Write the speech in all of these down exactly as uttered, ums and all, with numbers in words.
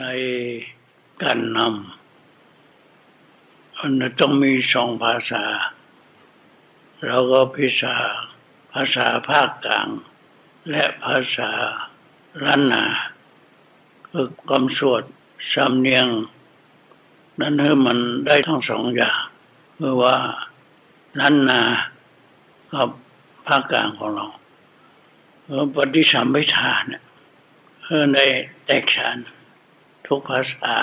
ในการนำอันต้องมีสองภาษาแล้วก็ภาษาภาษาภาคกลางและภาษาล้านนาคือกำสวดสำเนียงนั้นให้มันได้ทั้งสองอย่างเมื่อว่าล้านนากับภาคกลางของเราปฏิสัมภิทาเนี่ยในแตกฉานทุกภาษา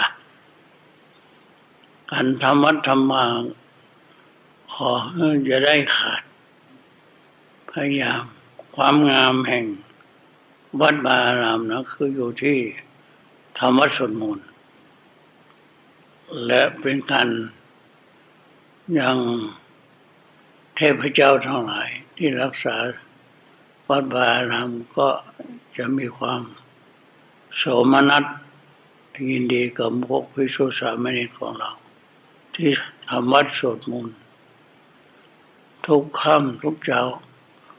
การธรรมะธรรมาขอจะได้ขาดพยายามความงามแห่งวัดบาอารามนะคืออยู่ที่ธรรมะสวดมนต์และเป็นการยังเทพเจ้าทั้งหลายที่รักษาวัดบาอารามก็จะมีความโสมนัสยินดีกับพวกภิกษุสามเณรของเราที่ทำวัดสวดมนต์ทุกค่ำทุกเช้า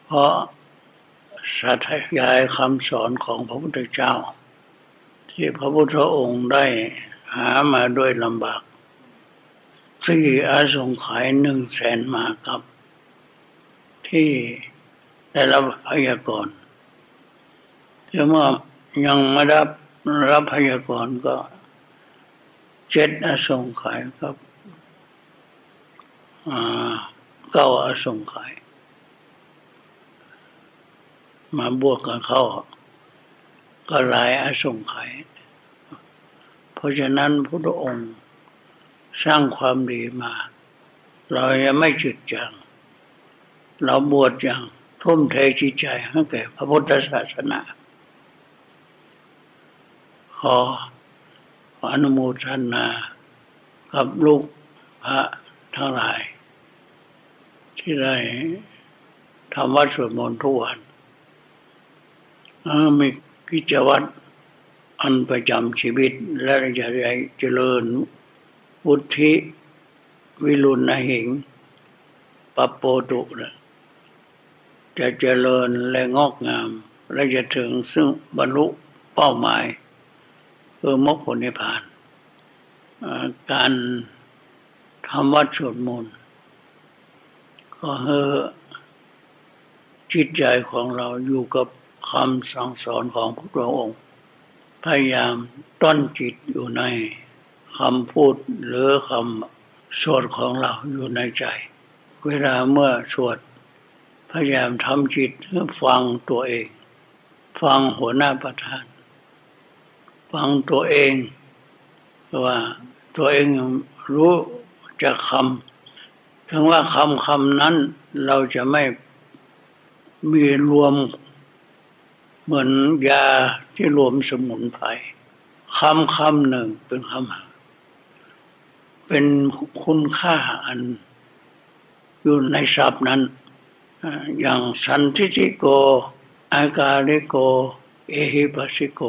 เพราะสาธยายคำสอนของพระพุทธเจ้าที่พระพุทธองค์ได้หามาด้วยลำบากสี่อาสงไขยหนึ่งแสนมากับที่ได้รับพยากรณ์แต่เมื่อยังไม่รับรับพยากรณ์ก็เจ็ดอาสงไขยครับเก้าอาสงไขยมาบวกกันเข้าก็หลายอาสงไขยเพราะฉะนั้นพระองค์สร้างความดีมาเรายังไม่จุดจังเราบวชอย่างทุ่มเทจิตใจให้แก่พระพุทธศาสนาขออนุโมทนากับลูกพระทั้งหลายที่ได้ทำวัดสวดมนต์ทุกวันมีกิจวัตรอันประจำชีวิตและจะได้เจริญวุฒิวิรุณหิงปะโปตุนะจะเจริญและงอกงามและจะถึงซึ่งบรรลุเป้าหมายคือมรรคผลนิพพานการทำวัดสวดมนต์ก็เพื่อจิตใจของเราอยู่กับคำสั่งสอนของพระองค์พยายามต้อนจิตอยู่ในคำพูดหรือคำสวดของเราอยู่ในใจเวลาเมื่อสวดพยายามทำจิตฟังตัวเองฟังหัวหน้าประธานฟังตัวเองว่าตัวเองรู้จากคำถึงว่าคำคำนั้นเราจะไม่มีรวมเหมือนยาที่รวมสมุนไพรคำคำหนึ่งเป็นคำเป็นคุณค่าอันอยู่ในศัพท์นั้นอย่างสันทิติโกอากาลิโกเอหิปัสสิโก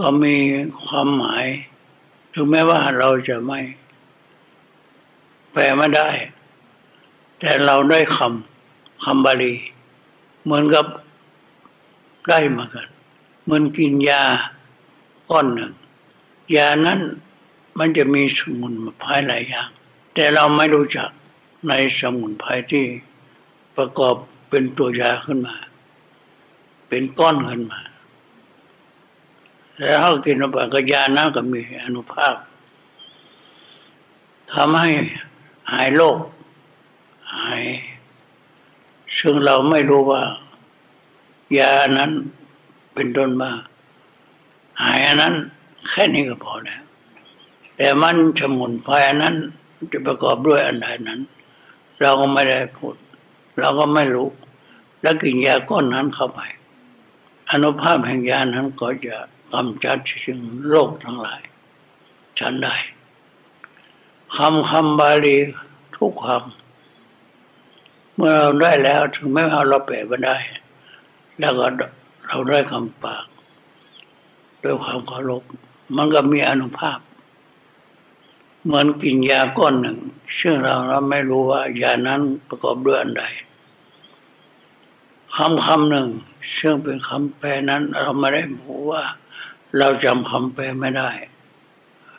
ก็มีความหมายถึงแม้ว่าเราจะไม่แปลไม่ได้แต่เราได้คำคำบาลีเหมือนกับได้มากันเหมือนกินยาก้อนหนึ่งยานั้นมันจะมีสมุนไพรหลายอย่างแต่เราไม่รู้จักในสมุนไพรที่ประกอบเป็นตัวยาขึ้นมาเป็นก้อนขึ้นมาแล้วกินไปก็ยานั้นก็มีอานุภาพทำให้หายโรคหายซึ่งเราไม่รู้ว่ายานั้นเป็นต้นมาหายอันนั้นแค่นี้ก็พอแล้วแต่มันสมุนไพรอันนั้นจะประกอบด้วยอันใดนั้นเราก็ไม่ได้พูดเราก็ไม่รู้แล้วกินยาก้อนนั้นเข้าไปอานุภาพแห่งยานั้นก็จะกำจัดสิ่งโรคทั้งหลายฉันใดคำคำบาลีทุกคำเมื่อเราได้แล้วถึงแม้ว่าเราแปลไม่ได้แล้วก็เราได้คำปากด้วยความเคารพมันก็มีอานุภาพเหมือนกินยาก้อนหนึ่งซึ่งเราเราไม่รู้ว่ายานั้นประกอบด้วยอันใดคำคำหนึ่งซึ่งเป็นคำแปลนั้นเราไม่ได้รู้ว่า เราจำคำแปลไม่ได้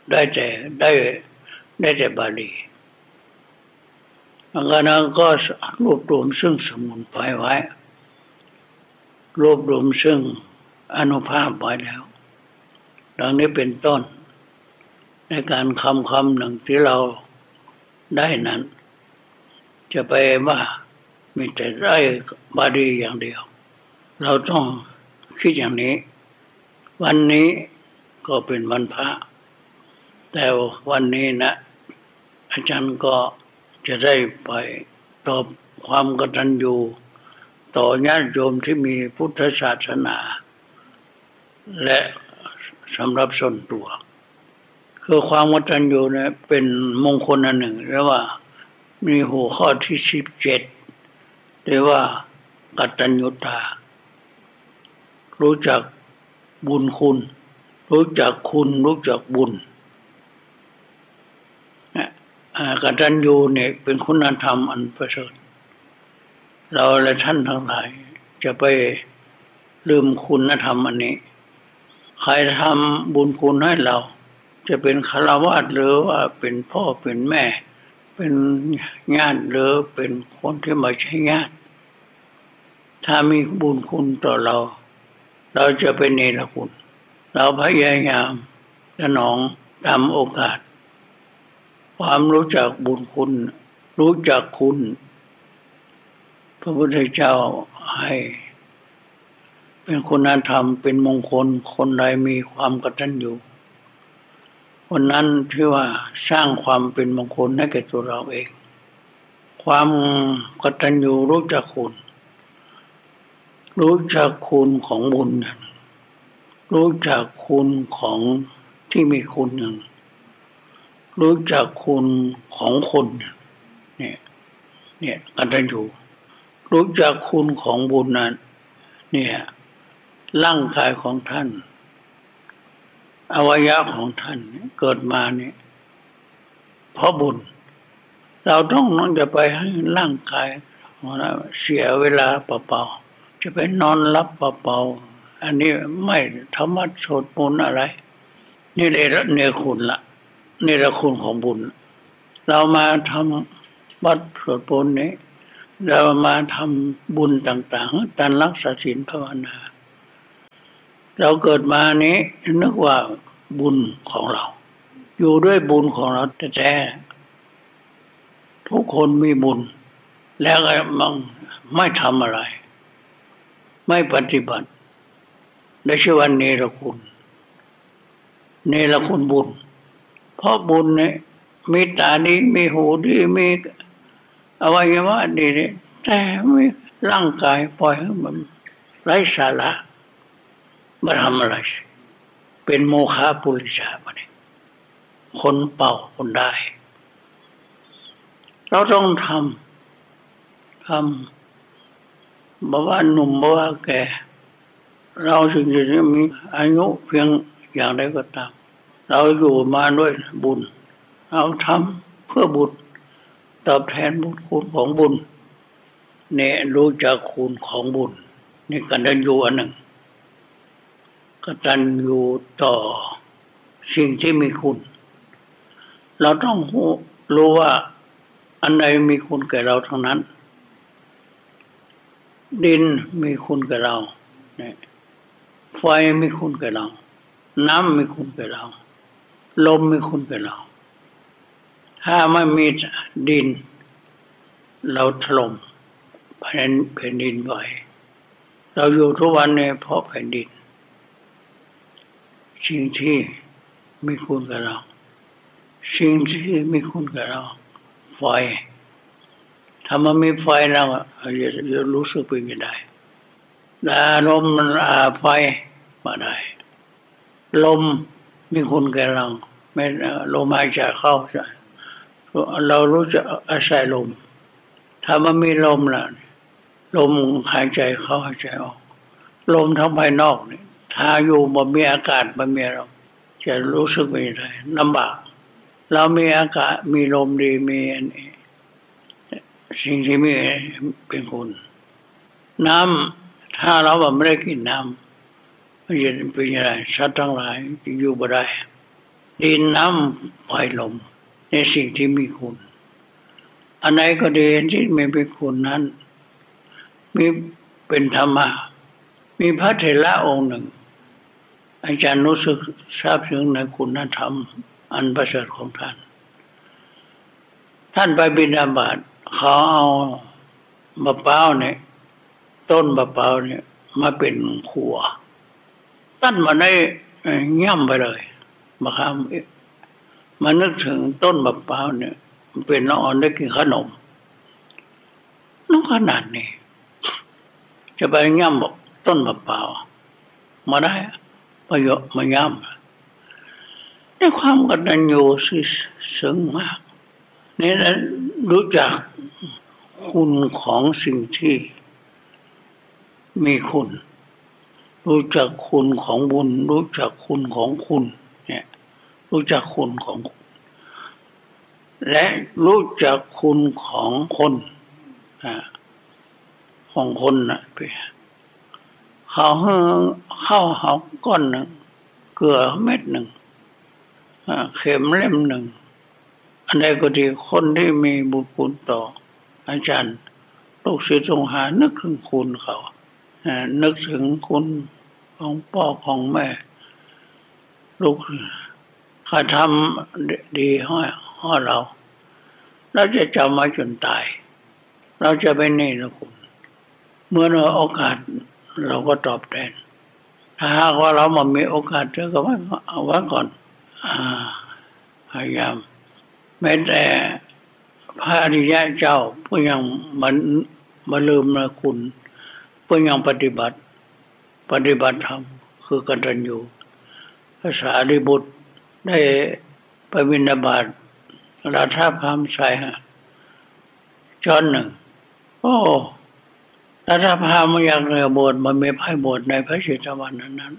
ได้แต่ได้ได้แต่บาลีดังนั้นก็รวบรวมซึ่งสมุนไพรไว้รวบรวมซึ่งอานุภาพไว้แล้วดังนี้เป็นต้นในการคำคำหนึ่งที่เราได้นั้นจะไปว่ามีแต่ได้บาลีอย่างเดียวเราต้องคิดอย่างนี้วันนี้ก็เป็นวันพระแต่วันนี้นะอาจารย์ก็จะได้ไปตอบความกตัญญูต่อญาติโยมที่มีพุทธศาสนาและสำหรับส่วนตัวคือความกตัญญูเนี่ยเป็นมงคลอันหนึ่งเรียกว่ามีหัวข้อที่สิบเจ็ดเรียกว่ากตัญญูตารู้จักบุญคุณรู้จักคุณรู้จักบุญกตัญญูเนี่ยเป็นคุณธรรมอันประเสริฐเราและท่านทั้งหลายจะไปลืมคุณธรรมอันนี้ใครทำบุญคุณให้เราจะเป็นฆราวาสหรือว่าเป็นพ่อเป็นแม่เป็นญาติหรือเป็นคนที่ไม่ใช่ญาติถ้ามีบุญคุณต่อเราเราจะเป็นเนรคุณเราพยายามสนองตามโอกาสความรู้จักบุญคุณรู้จักคุณพระพุทธเจ้าให้เป็นคุณธรรมเป็นมงคลคนใดมีความกตัญญูคนนั้นที่ว่าสร้างความเป็นมงคลให้แก่ตัวเราเองความกตัญญูรู้จักคุณรู้จักคุณของบุญนั้นรู้จักคุณของที่มีคุณนั้นรู้จักคุณของคนเนี่ยเนี่ยกตัญญูรู้จักคุณของบุญนั้นเนี่ยร่างกายของท่านอวัยวะของท่านเกิดมาเนี่ยเพราะบุญเราต้องนอนจะไปให้ร่างกายของเราเสียเวลาเปล่าๆจะไปนอนรับเปล่าๆอันนี้ไม่ธรรมะโสดมนอะไรนี่เลยเนรคุณละเนรคุณของบุญเรามาทำวัดโสดมนนี้เรามาทำบุญต่างๆการรักษาศีลภาวนาเราเกิดมานี้นึกว่าบุญของเราอยู่ด้วยบุญของเราแท้ๆทุกคนมีบุญแล้วก็ไม่ทำอะไรไม่ปฏิบัติได้ชื่อว่าเนรคุณเนรคุณบุญเพราะบุญเนี่ยมีตาดีมีหูดีมีอวัยวะดีเนี่ยแต่ไม่ร่างกายปล่อยให้มันไร้สาระมาทำอะไรเป็นโมฆะปุริสามาเนี่ยคนเป่าคนได้เราต้องทำทำบอกว่าหนุ่มบอกว่าแก่เราถึงจะมีอายุเพียงอย่างไรก็ตามเราอยู่มาด้วยบุญเราทำเพื่อบุญตอบแทนบุญคุณของบุญเนี่ยรู้จักคุณของบุญนี่กตัญญูอันหนึ่งกตัญญูต่อสิ่งที่มีคุณเราต้องรู้ว่าอันใดมีคุณแก่เราทั้งนั้นดินมีคุณแก่เราไฟมีคุณแก่เราน้ำมีคุณแก่เราลมมีคุณแก่เราถ้าไม่มีดินเราถล่มแผ่นดินไหวเราอยู่ทุกวันเนี่ยเพราะแผ่นดินสิ่งที่มีคุณกับเราสิ่งที่มีคุณกับเราไฟถ้ามันมีไฟเราจะรู้สึกเป็นไม่ได้แต่ลมมันอาไฟมาได้ลมมีคุณกับเราไม่ลมหายใจเข้าใช่เรารู้จะอาศัยลมถ้ามันมีลมล่ะลมหายใจเข้าหายใจออกลมทั้งภายนอกเนี่ยถ้าอยู่มันมีอากาศมันมีเราจะรู้สึกไม่ได้ลำบากเรามีอากาศมีลมดีมีอันนี้สิ่งที่มีเป็นคุณน้ำถ้าเราแบบไม่ได้กินน้ำ เย็นเป็นยังไงสัตว์ทั้งหลายจะอยู่บ่ได้ดินน้ำไฟลมในสิ่งที่มีคุณอันไหนก็ดีที่ไม่เป็นคุณนั้นมีเป็นธรรมะมีพระเถระองค์หนึ่งอาจารย์รู้สึกทราบถึงในคุณธรรมอันประเสริฐของท่านท่านไปบิณฑบาตเขาเอามะพร้าวเนี่ยต้นมะพร้าวเนี่ยมาเป็นขัวตั้นมาได้ย่ำไปเลยมาข้ามมานึกถึงต้นมะพร้าวเนี่ยเป็นน้องอ่อนได้กินขนมน้องขนาดนี้จะไปย่ำบอกต้นมะพร้าวมาได้มาเยอะมาย่ำในความกตัญญูซึ้งมากนี่นะรู้จักคุณของสิ่งที่มีคุณรู้จักคุณของบุญรู้จักคุณของคุณเนี่ยรู้จักคุณของและรู้จักคุณของคนอ่าของคนน่ะพี่เขาเฮาเข้าหอกก้อนหนึ่งเกลือเม็ดหนึ่งอ่าเข็มเล่มหนึ่งอันใดก็ดีคนที่มีบุญคุณต่ออาจารย์ลูกศิษย์จงหานึกถึงคุณเขานึกถึงคุณของพ่อของแม่ลูกเขาทำดีให้ให้เราเราจะจำมาจนตายเราจะไปนี่นะคุณเมื่อเราโอกาสเราก็ตอบแทนถ้าหากว่าเราไม่มีโอกาสเจอก็ไว้เอาไว้ก่อนพยายามแม้แต่พระอริยะเจ้าก็ยังมันมาลืมนะคุณก็ยังปฏิบัติปฏิบัติธรรมคือกตัญญูพระสารีบุตรได้ไปบิณฑบาตราชาพราหมณ์ชายจอนหนึ่งโอ้ราชาพราหมณ์ยังเลยบวชมันไม่ไพ่บวชในพระเชตวันนั้นนั้น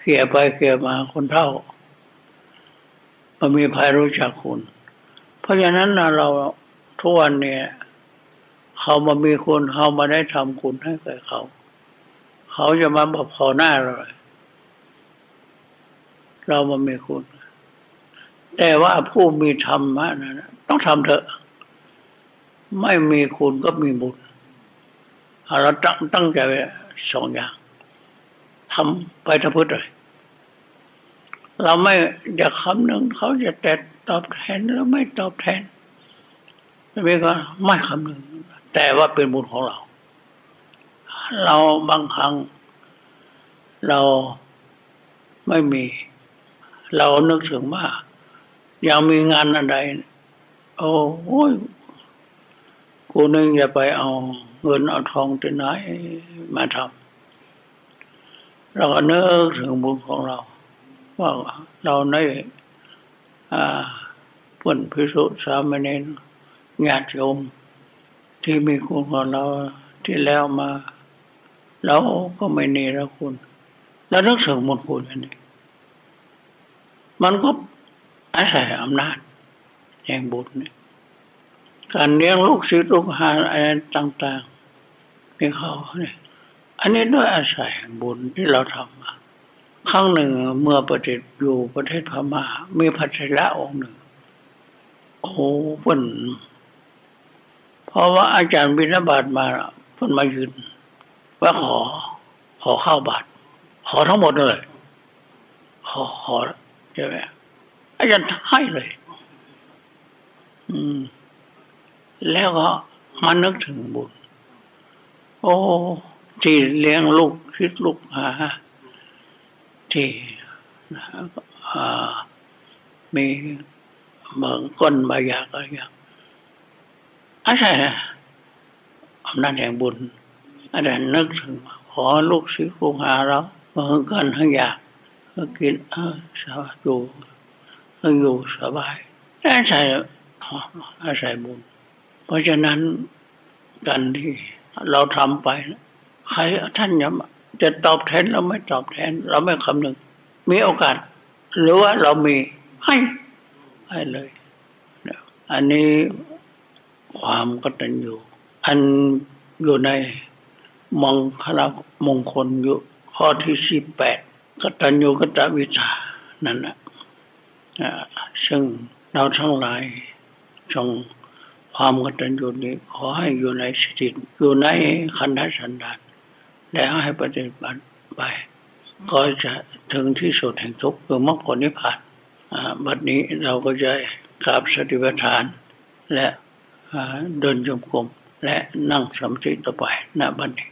เขี่ยไปเขี่ยมาคนเท่ามันมีไพ่รู้จักคุณเพราะฉะนั้นเราทุกวันเนี่ยเขามามีคุณเขามาได้ทำคุณให้กับเขาเขาจะมาบอกขอหน้าเราเลยเรามามีคุณแต่ว่าผู้มีธรรมะนั้นต้องทำเถอะไม่มีคุณก็มีบุญเราตั้งตั้งใจไว้สองอย่างทำไปทะพุทธเลยเราไม่อยากคำนึงเขาจะแต่ตอบแทนหรือไม่ตอบแทนไม่เป็นก็ไม่คำนึงแต่ว่าเป็นบุญของเราเราบางครั้งเราไม่มีเรานึกถึงว่าอยากมีงานอะไรโอ้โหกูนึงจะไปเอาเงินเอาทองที่ไหนมาทำเราก็นึกถึงบุญของเราว่าเราได้เพื่อนภิกษุสามเณรญาติโยมที่มีคุณของเราที่แล้วมาเราก็ไม่เนรคุณแล้วนึกถึงบุญคุณอันนี้มันก็อาศัยอำนาจแห่งบุญเนี่ยการเลี้ยงลูกศิษย์ลูกหาอะไรต่างๆที่เขาเนี่ยอันนี้ด้วยอาศัยแห่งบุญที่เราทำมาครั้งหนึ่งเมื่อประเทศอยู่ประเทศพม่ามีพระเถระองค์หนึ่งโอ้เพิ่นเพราะว่าอาจารย์บิณฑบาตมาเพิ่นมายืนว่าขอขอข้าวบาตรขอทั้งหมดเลยขอขอใช่ไหมอาจารย์ให้เลยอืมแล้วก็มานึกถึงบุญโอ้ที่เลี้ยงลูกคิดลูกหาที่มีเบิกก้นบายากอะไรอย่างอาศัยอำนาจแห่งบุญอาจารย์นึกถึงขอลูกศิษย์ลูกหาเราเบิกกันทั้งยากก็กินเออสบายอยู่อยู่สบายอาศัยอาศัยบุญเพราะฉะนั้นการที่เราทำไปใครท่านย้ำจะตอบแทนเราไม่ตอบแทนเราไม่คำนึงมีโอกาสหรือว่าเรามีให้ให้เลยอันนี้ความกตัญญูอันอยู่ในมงคลมงคลอยู่ ข้อที่สี่แปดกตัญญูกตวิชานั่นแหละซึ่งเราทั้งหลายจงความกตัญญูนี้ขอให้อยู่ในสติอยู่ในขันธสันดานและให้ปฏิบัติไปก็จะถึงที่สุดแห่งทุกข์คือมรรคผลนิพพานบัดนี้เราก็จะกราบสติปัฏฐานและเดินจงกรมและนั่งสมาธิต่อไปณบัดนี้